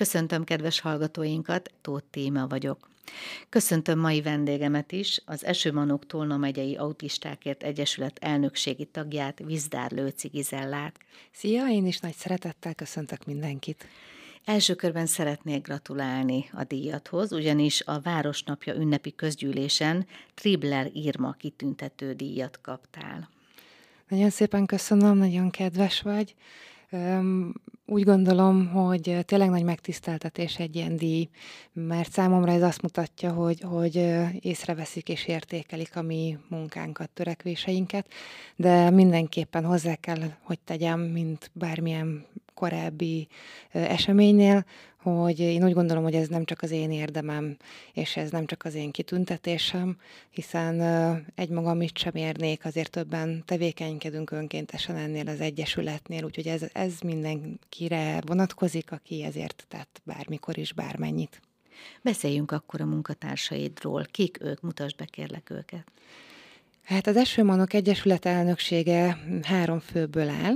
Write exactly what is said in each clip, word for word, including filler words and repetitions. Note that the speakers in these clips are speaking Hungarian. Köszöntöm kedves hallgatóinkat, Tóth Téma vagyok. Köszöntöm mai vendégemet is, az Eső Manók Tolna Megyei Autistákért Egyesület elnökségi tagját, Vizdár-Lőczi Gizellát. Szia, én is nagy szeretettel köszöntök mindenkit. Első körben szeretnék gratulálni a díjathoz, ugyanis a Városnapja ünnepi közgyűlésen Tribler Irma kitüntető díjat kaptál. Nagyon szépen köszönöm, nagyon kedves vagy. Úgy gondolom, hogy tényleg nagy megtiszteltetés egy ilyen díj, mert számomra ez azt mutatja, hogy, hogy észreveszik és értékelik a mi munkánkat, törekvéseinket, de mindenképpen hozzá kell, hogy tegyem, mint bármilyen korábbi eseménynél, hogy én úgy gondolom, hogy ez nem csak az én érdemem, és ez nem csak az én kitüntetésem, hiszen egymagam mit sem érnék, azért többen tevékenykedünk önkéntesen ennél az egyesületnél, úgyhogy ez, ez mindenkire vonatkozik, aki ezért tett bármikor is bármennyit. Beszéljünk akkor a munkatársaidról. Kik ők? Mutasd be kérlek őket. Hát az Eső Manók Egyesület elnöksége három főből áll.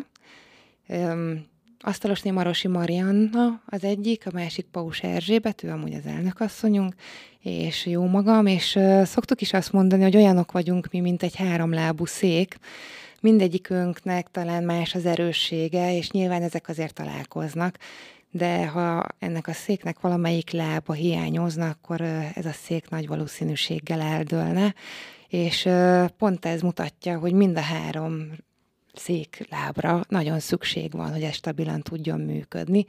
Asztalosné Marosi Marianna az egyik, a másik Paus Erzsébet, ő amúgy az elnökasszonyunk, és jó magam, és szoktuk is azt mondani, hogy olyanok vagyunk mi, mint egy háromlábú szék. Mindegyikünknek talán más az erőssége, és nyilván ezek azért találkoznak, de ha ennek a széknek valamelyik lába hiányozna, akkor ez a szék nagy valószínűséggel eldőlne, és pont ez mutatja, hogy mind a három széklábra nagyon szükség van, hogy ez stabilan tudjon működni.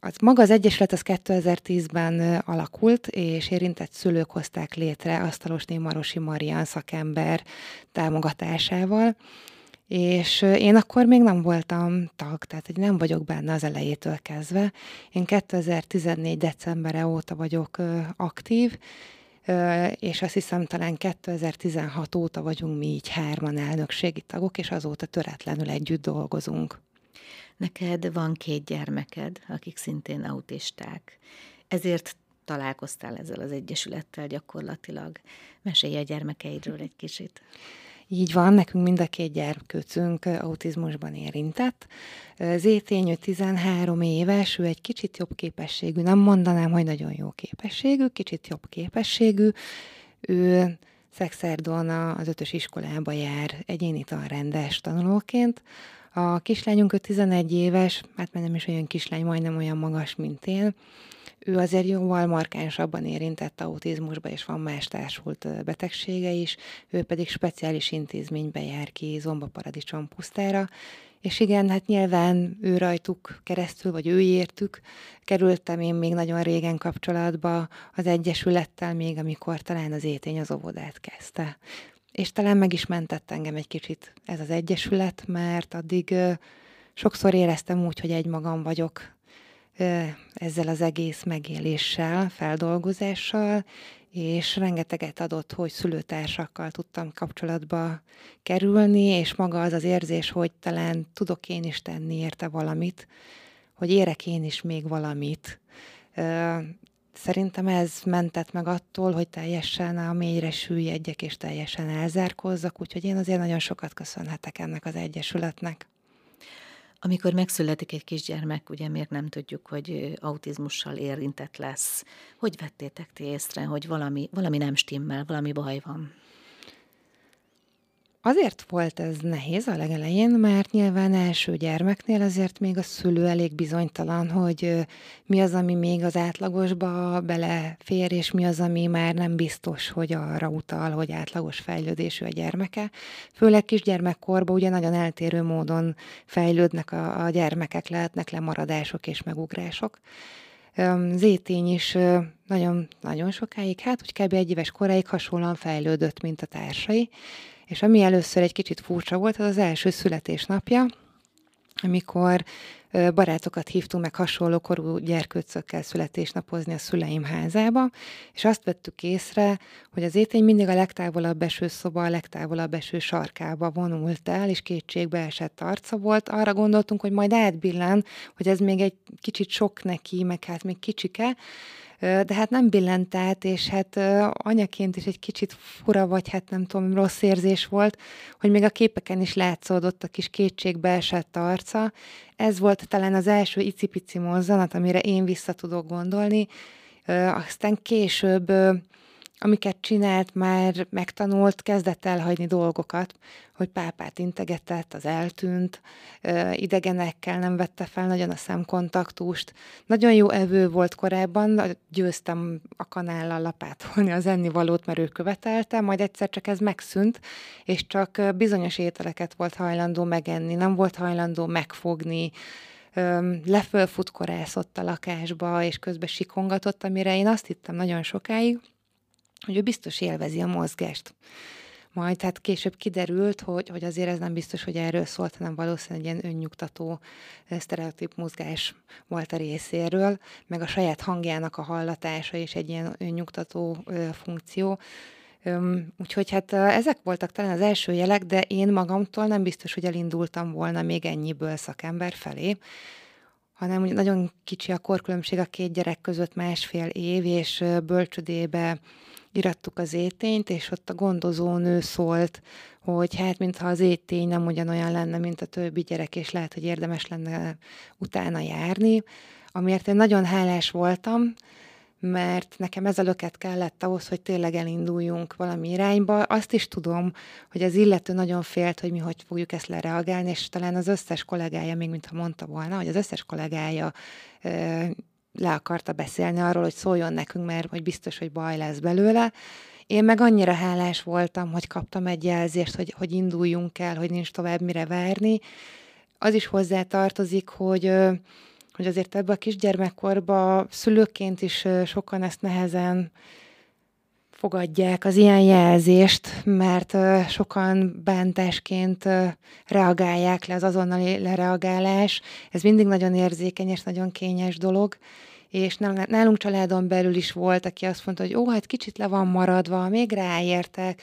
Az, maga az Egyesület az kétezer-tízben alakult, és érintett szülők hozták létre Asztalosné Marosi Marián szakember támogatásával, és én akkor még nem voltam tag, tehát nem vagyok benne az elejétől kezdve. Én kétezer-tizennégy decembere óta vagyok aktív, és azt hiszem talán kétezer-tizenhat óta vagyunk mi így hárman elnökségi tagok, és azóta töretlenül együtt dolgozunk. Neked van két gyermeked, akik szintén autisták. Ezért találkoztál ezzel az egyesülettel gyakorlatilag. Mesélj a gyermekeidről egy kicsit. Így van, nekünk mind a két gyermekünk autizmusban érintett. Zétény tizenhárom éves, ő egy kicsit jobb képességű, nem mondanám, hogy nagyon jó képességű, kicsit jobb képességű. Ő Szexerdon az ötös iskolába jár egyéni tanrendes tanulóként. A kislányunk ő tizenegy éves, hát már nem is olyan kislány, majdnem olyan magas, mint én. Ő azért jóval markánsabban érintett autizmusba, és van más társult betegsége is, ő pedig speciális intézménybe jár ki Zomba Paradicsom pusztára, és igen, hát nyilván ő rajtuk keresztül, vagy ő értük, kerültem én még nagyon régen kapcsolatba az Egyesülettel, még amikor talán az Zétény az óvodát kezdte. És talán meg is mentett engem egy kicsit ez az Egyesület, mert addig sokszor éreztem úgy, hogy egymagam vagyok ezzel az egész megéléssel, feldolgozással, és rengeteget adott, hogy szülőtársakkal tudtam kapcsolatba kerülni, és maga az az érzés, hogy talán tudok én is tenni érte valamit, hogy érek én is még valamit. Szerintem ez mentett meg attól, hogy teljesen a mélyre süllyedjek, és teljesen elzárkózzak, úgyhogy én azért nagyon sokat köszönhetek ennek az egyesületnek. Amikor megszületik egy kisgyermek, ugye miért nem tudjuk, hogy autizmussal érintett lesz? Hogy vettétek ti észre, hogy valami, valami nem stimmel, valami baj van? Azért volt ez nehéz a legelején, mert nyilván első gyermeknél azért még a szülő elég bizonytalan, hogy mi az, ami még az átlagosba belefér, és mi az, ami már nem biztos, hogy arra utal, hogy átlagos fejlődésű a gyermeke. Főleg kisgyermekkorban ugye nagyon eltérő módon fejlődnek a, a gyermekek, lehetnek lemaradások és megugrások. Zétény is nagyon-nagyon sokáig, hát úgy kb. Egy éves koráig hasonlóan fejlődött, mint a társai. És ami először egy kicsit furcsa volt, az az első születésnapja, amikor barátokat hívtunk meg hasonló korú gyerkőcökkel születésnapozni a szüleim házába, és azt vettük észre, hogy az Zétény mindig a legtávolabb eső szoba, a legtávolabb eső sarkába vonult el, és kétségbe esett arca volt. Arra gondoltunk, hogy majd átbillen, hogy ez még egy kicsit sok neki, meg hát még kicsike, de hát nem billent át, és hát anyaként is egy kicsit fura, vagy hát nem tudom, rossz érzés volt, hogy még a képeken is látszódott a kis kétségbe esett arca. Ez volt talán az első icipici mozzanat, amire én vissza tudok gondolni. Aztán később, amiket csinált, már megtanult, kezdett elhagyni dolgokat, hogy pápát integetett, az eltűnt, idegenekkel nem vette fel nagyon a szemkontaktust. Nagyon jó evő volt korábban, győztem a kanállal lapátolni az ennivalót, mert ő követelte, majd egyszer csak ez megszűnt, és csak bizonyos ételeket volt hajlandó megenni, nem volt hajlandó megfogni, lefölfutkorászott a lakásba, és közben sikongatott, amire én azt hittem nagyon sokáig, hogy ő biztos élvezi a mozgást. Majd hát később kiderült, hogy, hogy azért ez nem biztos, hogy erről szólt, hanem valószínűleg egy ilyen önnyugtató, sztereotíp mozgás volt a részéről, meg a saját hangjának a hallatása is egy ilyen önnyugtató ö, funkció. Öm, úgyhogy hát ezek voltak talán az első jelek, de én magamtól nem biztos, hogy elindultam volna még ennyiből szakember felé, hanem úgy nagyon kicsi a korkülönbség a két gyerek között, másfél év, és bölcsödébe irattuk az Zétényt, és ott a gondozónő szólt, hogy hát mintha az Zétény nem ugyanolyan lenne, mint a többi gyerek, és lehet, hogy érdemes lenne utána járni, amiért én nagyon hálás voltam, mert nekem ez a löket kellett ahhoz, hogy tényleg elinduljunk valami irányba. Azt is tudom, hogy az illető nagyon félt, hogy mi hogy fogjuk ezt lereagálni, és talán az összes kollégája, még mintha mondta volna, hogy az összes kollégája ö, le akarta beszélni arról, hogy szóljon nekünk, mert hogy biztos, hogy baj lesz belőle. Én meg annyira hálás voltam, hogy kaptam egy jelzést, hogy, hogy induljunk el, hogy nincs tovább mire várni. Az is hozzá tartozik, hogy... Ö, hogy azért ebben a kisgyermekkorban szülőként is sokan ezt nehezen fogadják, az ilyen jelzést, mert sokan bántásként reagálják le, az azonnali lereagálás. Ez mindig nagyon érzékeny és nagyon kényes dolog, és nálunk családon belül is volt, aki azt mondta, hogy ó, hát kicsit le van maradva, még ráértek.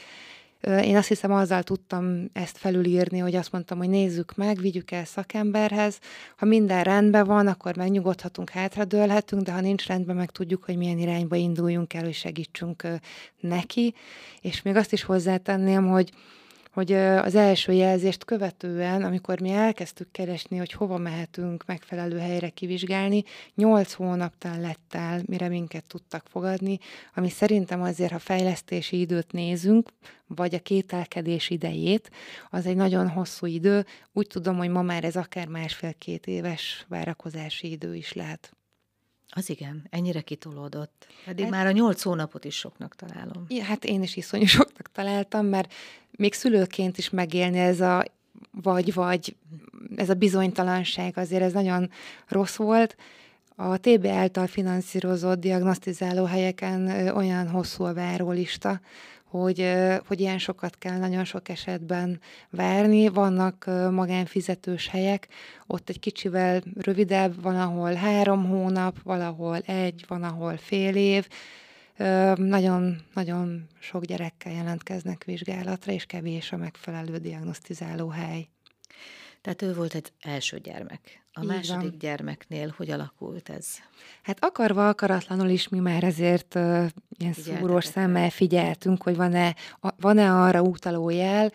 Én azt hiszem, azzal tudtam ezt felülírni, hogy azt mondtam, hogy nézzük meg, vigyük el szakemberhez. Ha minden rendben van, akkor megnyugodhatunk, hátradőlhetünk, de ha nincs rendben, meg tudjuk, hogy milyen irányba induljunk el, hogy segítsünk neki. És még azt is hozzátenném, hogy, hogy az első jelzést követően, amikor mi elkezdtük keresni, hogy hova mehetünk megfelelő helyre kivizsgálni, nyolc hónaptán lett el, mire minket tudtak fogadni, ami szerintem azért, ha fejlesztési időt nézünk, vagy a kételkedés idejét, az egy nagyon hosszú idő. Úgy tudom, hogy ma már ez akár másfél-két éves várakozási idő is lehet. Az igen, ennyire kitolódott. Eddig hát, már a nyolc hónapot is soknak találom. Ja, hát én is iszonyú soknak találtam, mert még szülőként is megélni ez a vagy-vagy, ez a bizonytalanság, azért ez nagyon rossz volt. A té bé által finanszírozott diagnosztizáló helyeken olyan hosszú a várólista, hogy, hogy ilyen sokat kell nagyon sok esetben várni. Vannak magánfizetős helyek, ott egy kicsivel rövidebb, van, ahol három hónap, valahol egy, van, ahol fél év. Nagyon-nagyon sok gyerekkel jelentkeznek vizsgálatra, és kevés a megfelelő diagnosztizáló hely. Tehát ő volt egy első gyermek. A második gyermeknél hogy alakult ez? Hát akarva, akaratlanul is mi már ezért uh, ilyen szúrós szemmel figyeltünk, hogy van-e, a, van-e arra utaló jel,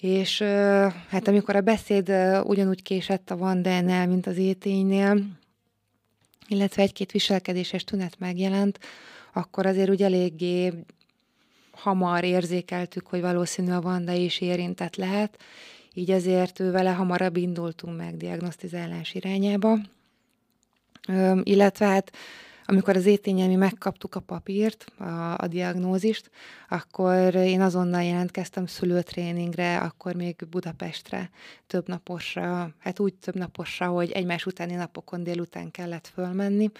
és uh, hát amikor a beszéd uh, ugyanúgy késett a Vandánál, mint az Zéténynél, illetve egy-két viselkedéses tünet megjelent, akkor azért úgy eléggé hamar érzékeltük, hogy valószínű a Vanda is érintett lehet, így azért vele hamarabb indultunk meg diagnosztizálás irányába. Üm, illetve hát, amikor az Zétényen mi megkaptuk a papírt, a, a diagnózist, akkor én azonnal jelentkeztem szülőtréningre, akkor még Budapestre több naposra, hát úgy több naposra, hogy egymás utáni napokon délután kellett fölmenni,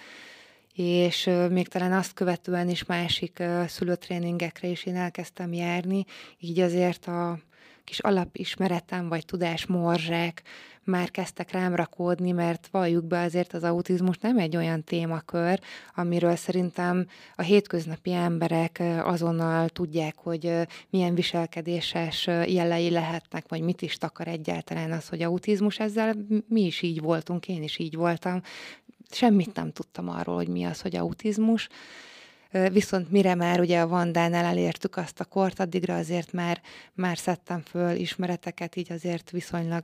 és még talán azt követően is másik szülőtréningekre is én elkezdtem járni, így azért a kis alapismeretem vagy tudásmorzsák már kezdtek rám rakódni, mert valljuk be, azért az autizmus nem egy olyan témakör, amiről szerintem a hétköznapi emberek azonnal tudják, hogy milyen viselkedéses jelei lehetnek, vagy mit is takar egyáltalán az, hogy autizmus. Ezzel mi is így voltunk, én is így voltam. semmit nem tudtam arról, hogy mi az, hogy autizmus. Viszont mire már ugye a Vandánál elértük azt a kort, addigra azért már, már szedtem föl ismereteket, így azért viszonylag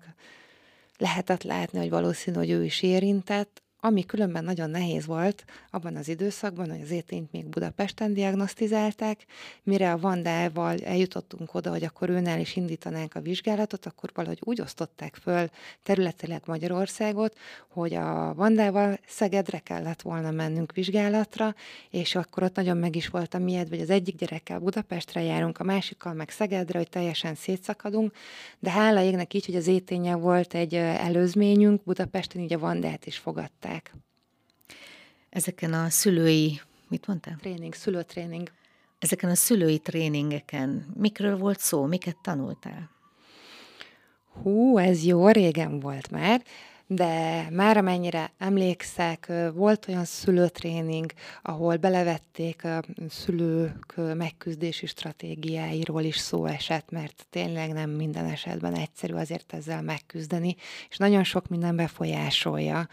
lehetett látni, hogy valószínű, hogy ő is érintett, ami különben nagyon nehéz volt abban az időszakban, hogy az Zétényt még Budapesten diagnosztizálták, mire a Vandával eljutottunk oda, hogy akkor őnál is indítanánk a vizsgálatot, akkor valahogy úgy osztották föl területileg Magyarországot, hogy a Vandával Szegedre kellett volna mennünk vizsgálatra, és akkor ott nagyon meg is volt a mied, hogy az egyik gyerekkel Budapestre járunk, a másikkal meg Szegedre, hogy teljesen szétszakadunk, de hála égnek így, hogy az Zéténye volt egy előzményünk, Budapesten így a Vandát is fogadták. Ezeken a szülői, mit mondtál? Tréning, szülőtréning. Ezeken a szülői tréningeken mikről volt szó, miket tanultál? Hú, ez jó, régen volt már, de már amennyire emlékszek, volt olyan szülőtréning, ahol belevették a szülők megküzdési stratégiáiról is szó esett, mert tényleg nem minden esetben egyszerű azért ezzel megküzdeni, és nagyon sok minden befolyásolja.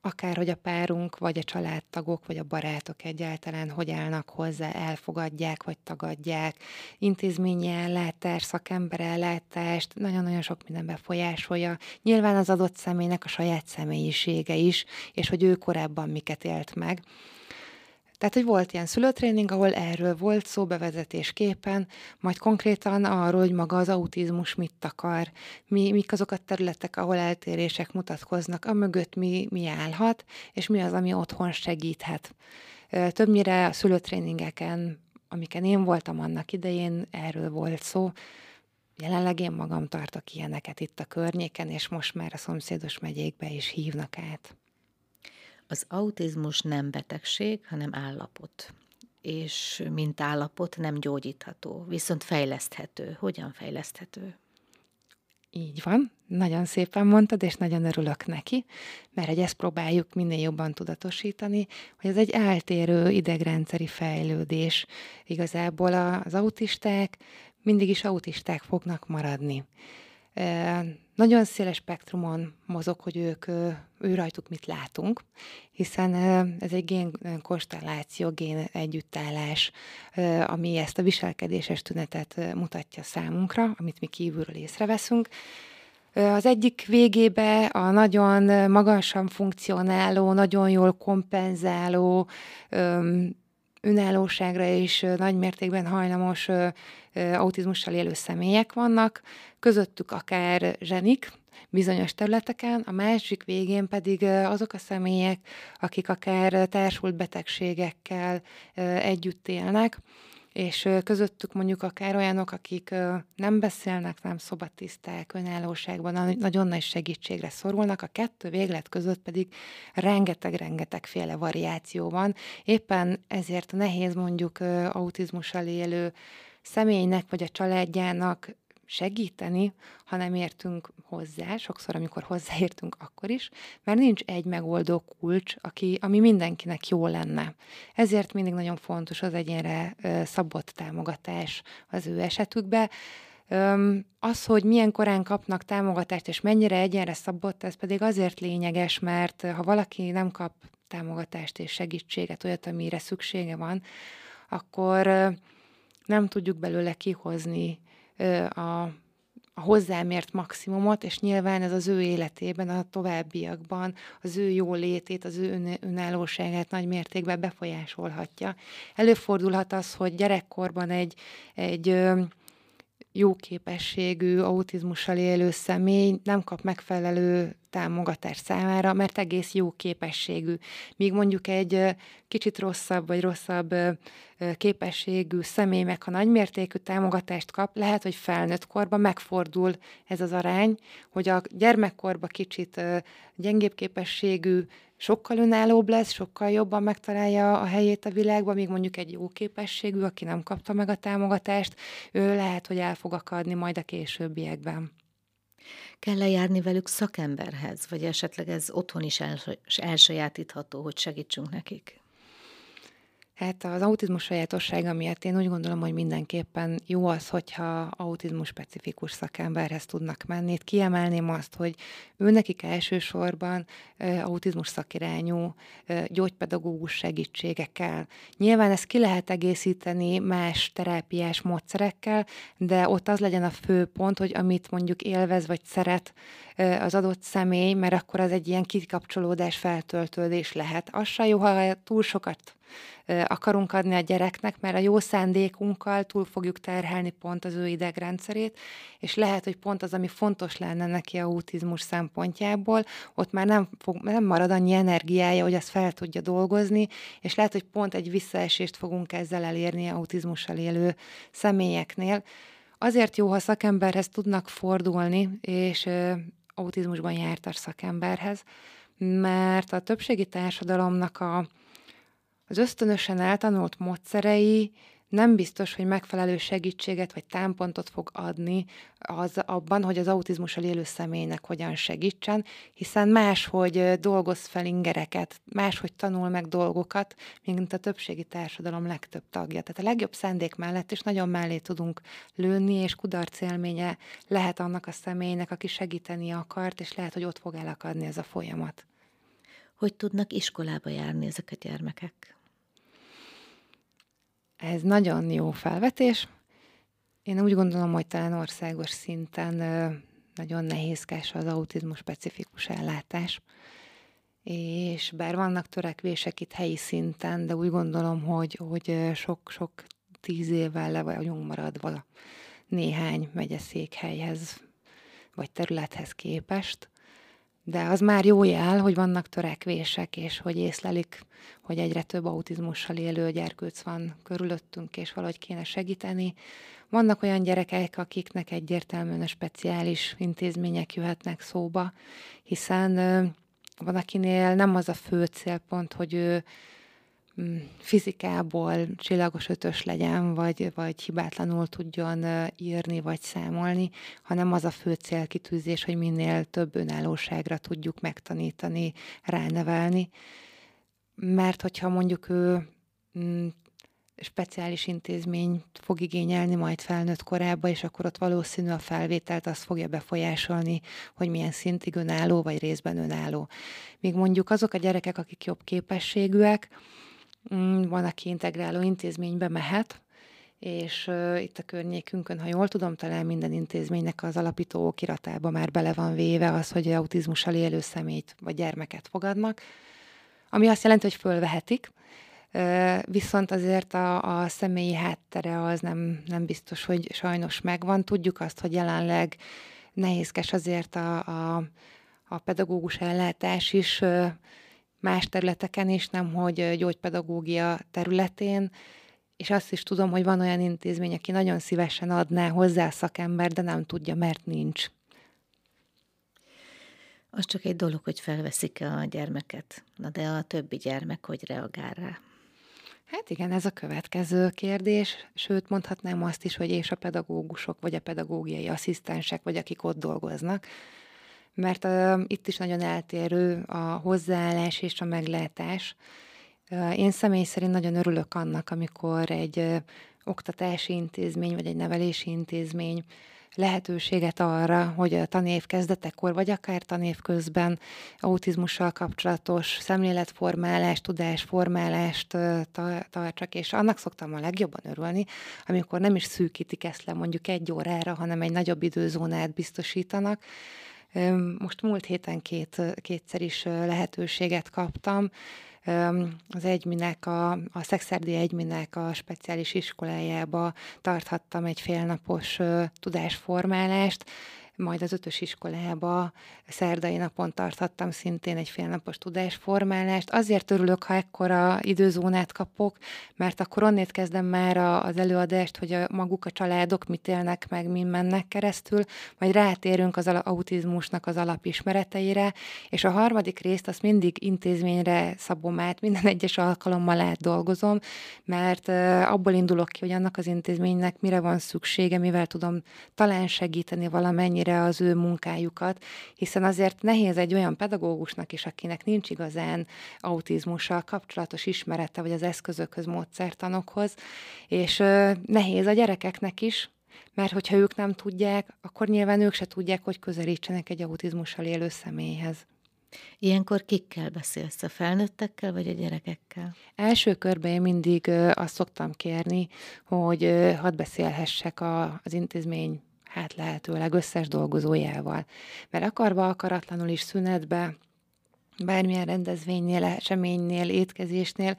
Akár, hogy a párunk, vagy a családtagok, vagy a barátok egyáltalán hogy állnak hozzá, elfogadják, vagy tagadják, intézményi ellátás, szakember ellátást, nagyon-nagyon sok minden befolyásolja. Nyilván az adott személynek a saját személyisége is, és hogy ő korábban miket élt meg. Tehát, hogy volt ilyen szülőtréning, ahol erről volt szó bevezetésképpen, majd konkrétan arról, hogy maga az autizmus mit akar, mi, mik azok a területek, ahol eltérések mutatkoznak, a mögött mi, mi állhat, és mi az, ami otthon segíthet. Többnyire a szülőtréningeken, amiken én voltam annak idején, erről volt szó. Jelenleg én magam tartok ilyeneket itt a környéken, és most már a szomszédos megyékbe is hívnak át. Az autizmus nem betegség, hanem állapot. És mint állapot nem gyógyítható, viszont fejleszthető. Hogyan fejleszthető? Így van, nagyon szépen mondtad, és nagyon örülök neki, mert hogy ezt próbáljuk minél jobban tudatosítani, hogy ez egy eltérő idegrendszeri fejlődés. Igazából az autisták mindig is autisták fognak maradni. Nagyon széles spektrumon mozog, hogy ők, ő rajtuk mit látunk, hiszen ez egy génkonstelláció, gén együttállás, ami ezt a viselkedéses tünetet mutatja számunkra, amit mi kívülről észreveszünk. Az egyik végébe a nagyon magasan funkcionáló, nagyon jól kompenzáló, önállóságra és nagy mértékben hajlamos autizmussal élő személyek vannak, közöttük akár zsenik bizonyos területeken, a másik végén pedig azok a személyek, akik akár társult betegségekkel együtt élnek, és közöttük mondjuk akár olyanok, akik nem beszélnek, nem szobatiszták, önállóságban nagyon nagy segítségre szorulnak, a kettő véglet között pedig rengeteg-rengetegféle variáció van. Éppen ezért nehéz mondjuk autizmussal élő személynek vagy a családjának segíteni, ha nem értünk hozzá, sokszor, amikor hozzáértünk, akkor is, mert nincs egy megoldó kulcs, aki, ami mindenkinek jó lenne. Ezért mindig nagyon fontos az egyénre szabott támogatás az ő esetükbe. Az, hogy milyen korán kapnak támogatást, és mennyire egyénre szabott, ez pedig azért lényeges, mert ha valaki nem kap támogatást és segítséget, olyat, amire szüksége van, akkor nem tudjuk belőle kihozni A, a hozzámért maximumot, és nyilván ez az ő életében, a továbbiakban az ő jó létét, az ő önállóságát nagy mértékben befolyásolhatja. Előfordulhat az, hogy gyerekkorban egy, egy jó képességű, autizmussal élő személy nem kap megfelelő támogatás számára, mert egész jó képességű. Míg mondjuk egy kicsit rosszabb vagy rosszabb képességű személy meg, ha nagymértékű támogatást kap, lehet, hogy felnőtt korban megfordul ez az arány, hogy a gyermekkorban kicsit gyengébb képességű, sokkal önállóbb lesz, sokkal jobban megtalálja a helyét a világban, míg mondjuk egy jó képességű, aki nem kapta meg a támogatást, ő lehet, hogy el fog akadni majd a későbbiekben. Kell-e járni velük szakemberhez, vagy esetleg ez otthon is elsajátítható, hogy segítsünk nekik? Hát az autizmus sajátossága miatt én úgy gondolom, hogy mindenképpen jó az, hogyha autizmus specifikus szakemberhez tudnak menni. Itt kiemelném azt, hogy őnekik elsősorban autizmus szakirányú gyógypedagógus segítségekkel. Nyilván ezt ki lehet egészíteni más terápiás módszerekkel, de ott az legyen a fő pont, hogy amit mondjuk élvez vagy szeret az adott személy, mert akkor az egy ilyen kikapcsolódás, feltöltődés lehet. Az se jó, ha túl sokat akarunk adni a gyereknek, mert a jó szándékunkkal túl fogjuk terhelni pont az ő idegrendszerét, és lehet, hogy pont az, ami fontos lenne neki a autizmus szempontjából, ott már nem, fog, nem marad annyi energiája, hogy azt fel tudja dolgozni, és lehet, hogy pont egy visszaesést fogunk ezzel elérni autizmussal élő személyeknél. Azért jó, ha szakemberhez tudnak fordulni, és ö, autizmusban jártas szakemberhez, mert a többségi társadalomnak a az ösztönösen eltanult módszerei nem biztos, hogy megfelelő segítséget vagy támpontot fog adni az, abban, hogy az autizmussal élő személynek hogyan segítsen, hiszen máshogy dolgoz fel ingereket, máshogy tanul meg dolgokat, mint a többségi társadalom legtöbb tagja. Tehát a legjobb szándék mellett is nagyon mellé tudunk lőni, és kudarc élménye lehet annak a személynek, aki segíteni akart, és lehet, hogy ott fog elakadni ez a folyamat. Hogy tudnak iskolába járni ezek a gyermekek? Ez nagyon jó felvetés. Én úgy gondolom, hogy talán országos szinten nagyon nehézkes az autizmus specifikus ellátás, és bár vannak törekvések itt helyi szinten, de úgy gondolom, hogy, hogy sok-sok tíz évvel le vagyunk maradva néhány megyeszékhelyhez vagy területhez képest. De az már jó jel, hogy vannak törekvések, és hogy észlelik, hogy egyre több autizmussal élő gyerkőc van körülöttünk, és valahogy kéne segíteni. Vannak olyan gyerekek, akiknek egyértelműen a speciális intézmények jöhetnek szóba, hiszen van, akinél nem az a fő célpont, hogy ő fizikából csillagos ötös legyen, vagy, vagy hibátlanul tudjon írni, vagy számolni, hanem az a fő célkitűzés, hogy minél több önállóságra tudjuk megtanítani, ránevelni. Mert hogyha mondjuk ő speciális intézményt fog igényelni majd felnőtt korába, és akkor ott valószínű a felvételt azt fogja befolyásolni, hogy milyen szintig önálló, vagy részben önálló. Míg mondjuk azok a gyerekek, akik jobb képességűek, van, aki integráló intézménybe mehet, és uh, itt a környékünkön, ha jól tudom, talán minden intézménynek az alapító okiratába már bele van véve az, hogy autizmussal élő személyt vagy gyermeket fogadnak, ami azt jelenti, hogy fölvehetik, uh, viszont azért a, a személyi háttere az nem, nem biztos, hogy sajnos megvan. Tudjuk azt, hogy jelenleg nehézkes azért a, a, a pedagógus ellátás is, uh, más területeken is, nemhogy gyógypedagógia területén, és azt is tudom, hogy van olyan intézmény, aki nagyon szívesen adná hozzá szakember, de nem tudja, mert nincs. Az csak egy dolog, hogy felveszik a gyermeket, na de a többi gyermek hogy reagál rá? Hát igen, ez a következő kérdés, sőt mondhatnám azt is, hogy és a pedagógusok, vagy a pedagógiai asszisztensek, vagy akik ott dolgoznak, mert uh, itt is nagyon eltérő a hozzáállás és a meglátás. Uh, én személy szerint nagyon örülök annak, amikor egy uh, oktatási intézmény vagy egy nevelési intézmény lehetőséget arra, hogy a tanév kezdetekor, vagy akár tanév közben autizmussal kapcsolatos szemléletformálást, tudásformálást tartsak, és annak szoktam a legjobban örülni, amikor nem is szűkítik ezt le mondjuk egy órára, hanem egy nagyobb időzónát biztosítanak. Most múlt héten két, kétszer is lehetőséget kaptam. Az Egyminek, a, a Szexerdi Egyminek a speciális iskolájába tarthattam egy félnapos tudásformálást, majd az ötös iskolába szerdai napon tarthattam szintén egy félnapos tudásformálást. Azért örülök, ha ekkora időzónát kapok, mert akkor onnét kezdem már az előadást, hogy a maguk a családok mit élnek meg, min mennek keresztül, majd rátérünk az autizmusnak az alapismereteire, és a harmadik részt azt mindig intézményre szabom át, minden egyes alkalommal átdolgozom, mert abból indulok ki, hogy annak az intézménynek mire van szüksége, mivel tudom talán segíteni valamennyire valamennyire az ő munkájukat, hiszen azért nehéz egy olyan pedagógusnak is, akinek nincs igazán autizmussal kapcsolatos ismerete, vagy az eszközökhöz, módszertanokhoz, és ö, nehéz a gyerekeknek is, mert hogyha ők nem tudják, akkor nyilván ők se tudják, hogy közelítsenek egy autizmussal élő személyhez. Ilyenkor kikkel beszélsz? A felnőttekkel, vagy a gyerekekkel? Első körben én mindig azt szoktam kérni, hogy hadd beszélhessek az intézmény, hát lehetőleg összes dolgozójával. Mert akarva, akaratlanul is szünetbe, bármilyen rendezvénynél, eseménynél, étkezésnél,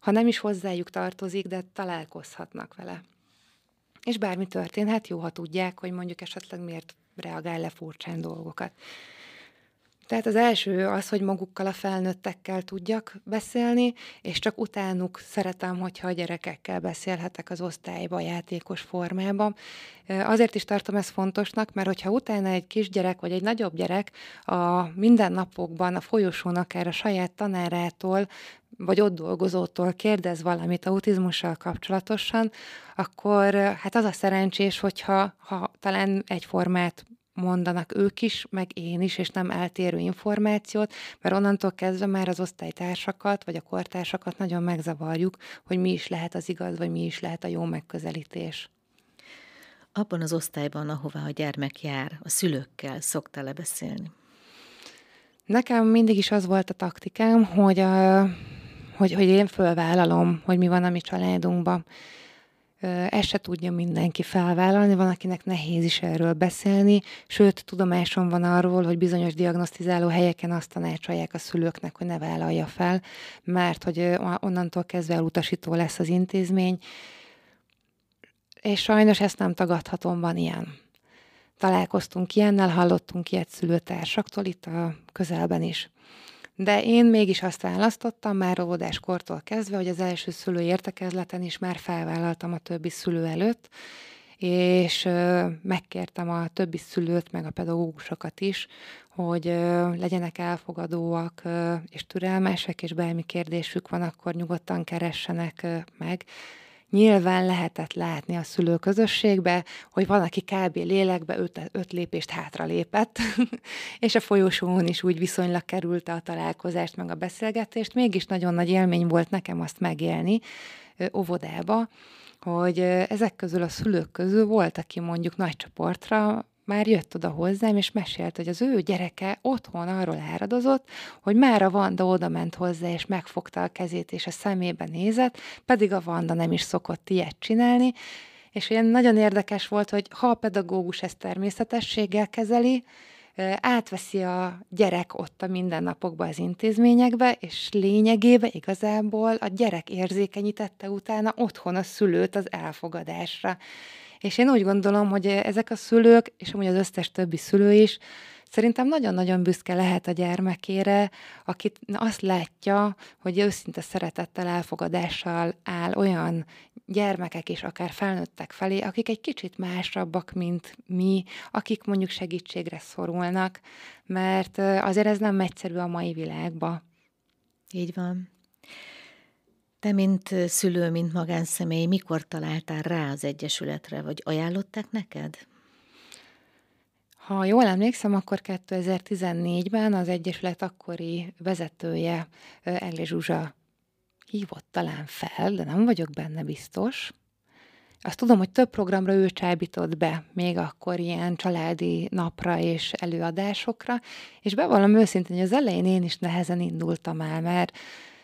ha nem is hozzájuk tartozik, de találkozhatnak vele. És bármi történhet, jó, ha tudják, hogy mondjuk esetleg miért reagál le furcsán dolgokat. Tehát az első az, hogy magukkal, a felnőttekkel tudjak beszélni, és csak utánuk szeretem, hogyha a gyerekekkel beszélhetek az osztályba, játékos formában. Azért is tartom ezt fontosnak, mert hogyha utána egy kisgyerek vagy egy nagyobb gyerek a mindennapokban, a folyosón, akár a saját tanárától, vagy ott dolgozótól kérdez valamit autizmussal kapcsolatosan, akkor hát az a szerencsés, hogyha ha talán egyformát mondanak ők is, meg én is, és nem eltérő információt, mert onnantól kezdve már az osztálytársakat, vagy a kortársakat nagyon megzavarjuk, hogy mi is lehet az igaz, vagy mi is lehet a jó megközelítés. Abban az osztályban, ahová a gyermek jár, a szülőkkel szoktál-e beszélni? Nekem mindig is az volt a taktikám, hogy, a, hogy, hogy én fölvállalom, hogy mi van a mi családunkban. Ezt se tudja mindenki felvállalni, van, akinek nehéz is erről beszélni, sőt, tudomásom van arról, hogy bizonyos diagnosztizáló helyeken azt tanácsolják a szülőknek, hogy ne vállalja fel, mert hogy onnantól kezdve elutasító lesz az intézmény, és sajnos ezt nem tagadhatom, van ilyen. Találkoztunk ilyennel, hallottunk ilyet szülőtársaktól itt a közelben is. De én mégis azt választottam már óvodáskortól kezdve, hogy az első szülő értekezleten is már felvállaltam a többi szülő előtt, és megkértem a többi szülőt, meg a pedagógusokat is, hogy legyenek elfogadóak és türelmesek, és bármi kérdésük van, akkor nyugodtan keressenek meg. Nyilván lehetett látni a szülőközösségbe, hogy van, aki kb. Lélekbe öt, öt lépést hátra lépett, és a folyosón is úgy viszonylag kerülte a találkozást, meg a beszélgetést. Mégis nagyon nagy élmény volt nekem azt megélni óvodába, hogy ezek közül, a szülők közül volt, aki mondjuk nagy csoportra már jött oda hozzám, és mesélt, hogy az ő gyereke otthon arról áradozott, hogy már a Vanda oda ment hozzá, és megfogta a kezét, és a szemébe nézett, pedig a Vanda nem is szokott ilyet csinálni. És olyan nagyon érdekes volt, hogy ha a pedagógus ezt természetességgel kezeli, átveszi a gyerek ott a mindennapokba, az intézményekbe, és lényegében igazából a gyerek érzékenyítette utána otthon a szülőt az elfogadásra. És én úgy gondolom, hogy ezek a szülők, és amúgy az összes többi szülő is, szerintem nagyon-nagyon büszke lehet a gyermekére, akit azt látja, hogy őszinte szeretettel, elfogadással áll olyan gyermekek és akár felnőttek felé, akik egy kicsit másabbak, mint mi, akik mondjuk segítségre szorulnak, mert azért ez nem egyszerű a mai világba. Így van. Te, mint szülő, mint magánszemély, mikor találtál rá az Egyesületre, vagy ajánlották neked? Ha jól emlékszem, akkor kétezer-tizennégyben az Egyesület akkori vezetője, Erlé Zsuzsa hívott talán fel, de nem vagyok benne biztos. Azt tudom, hogy több programra ő csábított be, még akkor ilyen családi napra és előadásokra, és bevallom őszintén, hogy az elején én is nehezen indultam el, mert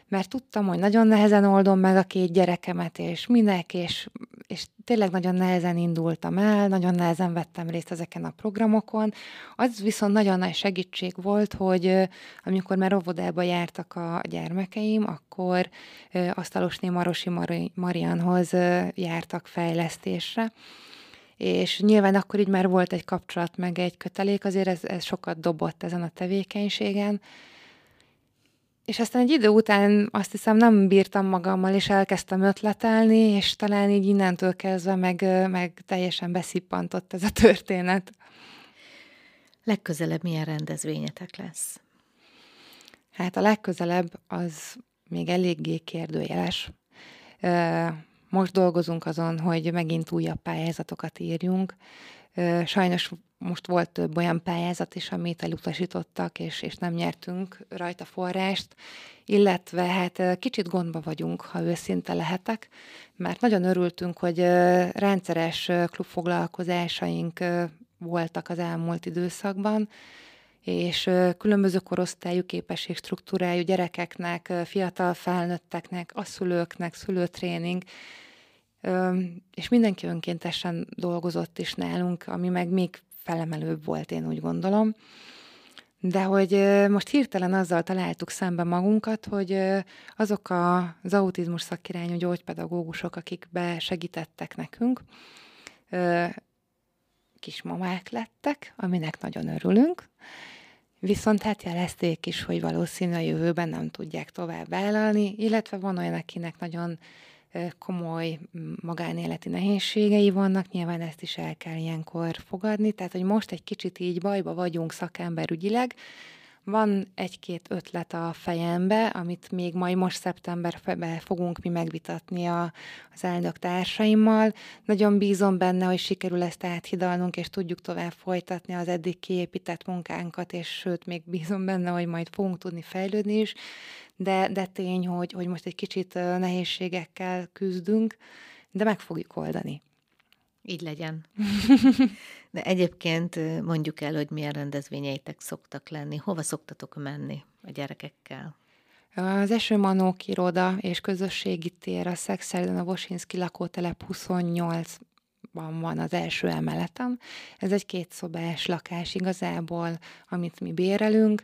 mert tudtam, hogy nagyon nehezen oldom meg a két gyerekemet, és minek, és, és tényleg nagyon nehezen indultam el, nagyon nehezen vettem részt ezeken a programokon. Az viszont nagyon nagy segítség volt, hogy amikor már óvodába jártak a gyermekeim, akkor Asztalosné Marosi Mariánhoz jártak fejlesztésre, és nyilván akkor így már volt egy kapcsolat, meg egy kötelék, azért ez, ez sokat dobott ezen a tevékenységen. És aztán egy idő után azt hiszem nem bírtam magammal, és elkezdtem ötletelni, és talán így innentől kezdve meg, meg teljesen beszippantott ez a történet. Legközelebb milyen rendezvényetek lesz? Hát a legközelebb az még eléggé kérdőjeles. Most dolgozunk azon, hogy megint újabb pályázatokat írjunk. Sajnos most volt több olyan pályázat is, amit elutasítottak, és, és nem nyertünk rajta forrást, illetve hát kicsit gondba vagyunk, ha őszinte lehetek, mert nagyon örültünk, hogy rendszeres klubfoglalkozásaink voltak az elmúlt időszakban, és különböző korosztályú képességstruktúrájú gyerekeknek, fiatal felnőtteknek, asszülőknek, szülőtréning, és mindenki önkéntesen dolgozott is nálunk, ami meg még felemelőbb volt, én úgy gondolom. De hogy most hirtelen azzal találtuk szembe magunkat, hogy azok az autizmus szakirányú gyógypedagógusok, akik besegítettek nekünk, kismamák lettek, aminek nagyon örülünk, viszont hát jelezték is, hogy valószínű a jövőben nem tudják tovább vállalni, illetve van olyan, akinek nagyon komoly magánéleti nehézségei vannak, nyilván ezt is el kell ilyenkor fogadni, tehát hogy most egy kicsit így bajba vagyunk szakemberügyileg. Van egy-két ötlet a fejembe, amit még majd most szeptemberben fogunk mi megvitatni a, az elnök társaimmal. Nagyon bízom benne, hogy sikerül ezt áthidalnunk, és tudjuk tovább folytatni az eddig kiépített munkánkat, és sőt, még bízom benne, hogy majd fogunk tudni fejlődni is, de, de tény, hogy, hogy most egy kicsit nehézségekkel küzdünk, de meg fogjuk oldani. Így legyen. De egyébként mondjuk el, hogy milyen rendezvényeitek szoktak lenni. Hova szoktatok menni a gyerekekkel? Az Eső Manók iroda és közösségi tér a Szexerden a Wosinsky lakótelep huszonnyolcban van az első emeletem. Ez egy kétszobás lakás igazából, amit mi bérelünk.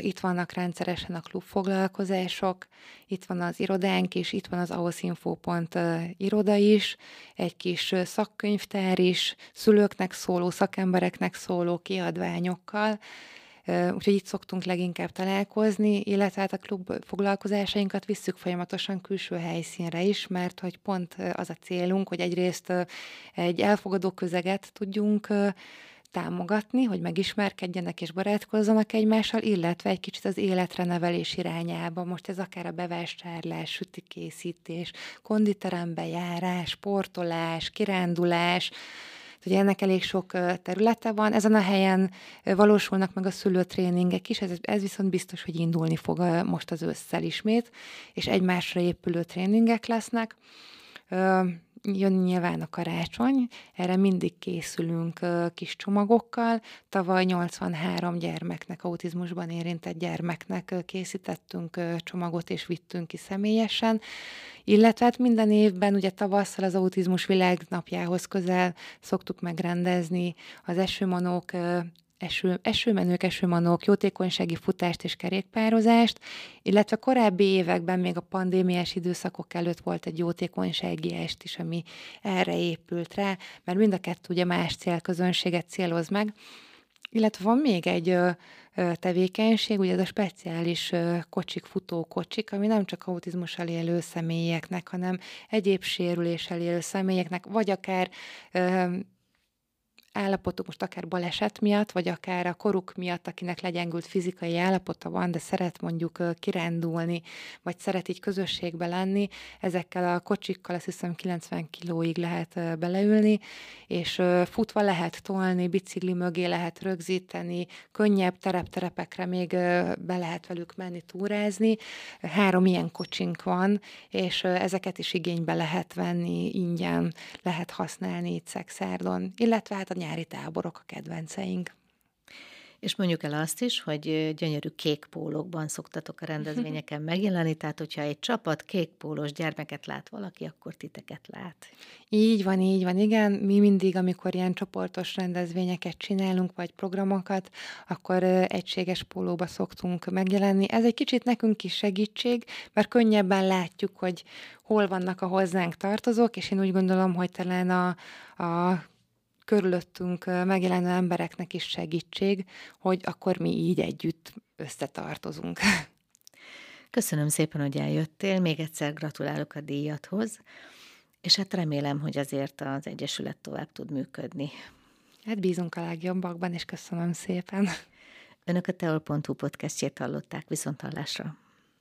Itt vannak rendszeresen a klubfoglalkozások, itt van az irodánk is, itt van az AHOSZ infópont iroda is, egy kis szakkönyvtár is, szülőknek szóló, szakembereknek szóló kiadványokkal, úgyhogy itt szoktunk leginkább találkozni, illetve hát a klub foglalkozásainkat visszük folyamatosan külső helyszínre is, mert hogy pont az a célunk, hogy egyrészt egy elfogadó közeget tudjunk támogatni, hogy megismerkedjenek és barátkozzanak egymással, illetve egy kicsit az életre nevelés irányába. Most ez akár a bevásárlás, sütikészítés, konditerembe járás, sportolás, kirándulás, ugye ennek elég sok területe van. Ezen a helyen valósulnak meg a szülőtréningek is, ez, ez viszont biztos, hogy indulni fog most az ősszel ismét, és egymásra épülő tréningek lesznek. Jön nyilván a karácsony, erre mindig készülünk kis csomagokkal. Tavaly nyolcvanhárom gyermeknek, autizmusban érintett gyermeknek készítettünk csomagot, és vittünk ki személyesen. Illetve hát minden évben, ugye tavasszal az autizmus világnapjához közel szoktuk megrendezni az esőmanók, Eső, esőmenők, esőmanók, jótékonysági futást és kerékpározást, illetve korábbi években még a pandémiás időszakok előtt volt egy jótékonysági est is, ami erre épült rá, mert mind a kettő ugye más célközönséget céloz meg. Illetve van még egy ö, tevékenység, ugye ez a speciális ö, kocsik, futókocsik, ami nem csak autizmussal élő személyeknek, hanem egyéb sérüléssel élő személyeknek, vagy akár... Ö, állapotuk most akár baleset miatt, vagy akár a koruk miatt, akinek legyengült fizikai állapota van, de szeret mondjuk kirándulni, vagy szeret így közösségbe lenni. Ezekkel a kocsikkal azt hiszem kilencven kilóig lehet beleülni, és futva lehet tolni, bicikli mögé lehet rögzíteni, könnyebb terep-terepekre még be lehet velük menni, túrázni. Három ilyen kocsink van, és ezeket is igénybe lehet venni, ingyen lehet használni itt Szexárdon, illetve hát a nyári táborok a kedvenceink. És mondjuk el azt is, hogy gyönyörű kék pólókban szoktatok a rendezvényeken megjelenni, tehát hogyha egy csapat kék pólós gyermeket lát valaki, akkor titeket lát. Így van, így van, igen. Mi mindig, amikor ilyen csoportos rendezvényeket csinálunk, vagy programokat, akkor egységes pólóba szoktunk megjelenni. Ez egy kicsit nekünk is segítség, mert könnyebben látjuk, hogy hol vannak a hozzánk tartozók, és én úgy gondolom, hogy talán a, a körülöttünk megjelenő embereknek is segítség, hogy akkor mi így együtt összetartozunk. Köszönöm szépen, hogy eljöttél, még egyszer gratulálok a díjathoz, és hát remélem, hogy azért az Egyesület tovább tud működni. Hát bízunk a legjobbakban, és köszönöm szépen. Önök a teol pont hu podcastjét hallották, viszont hallásra.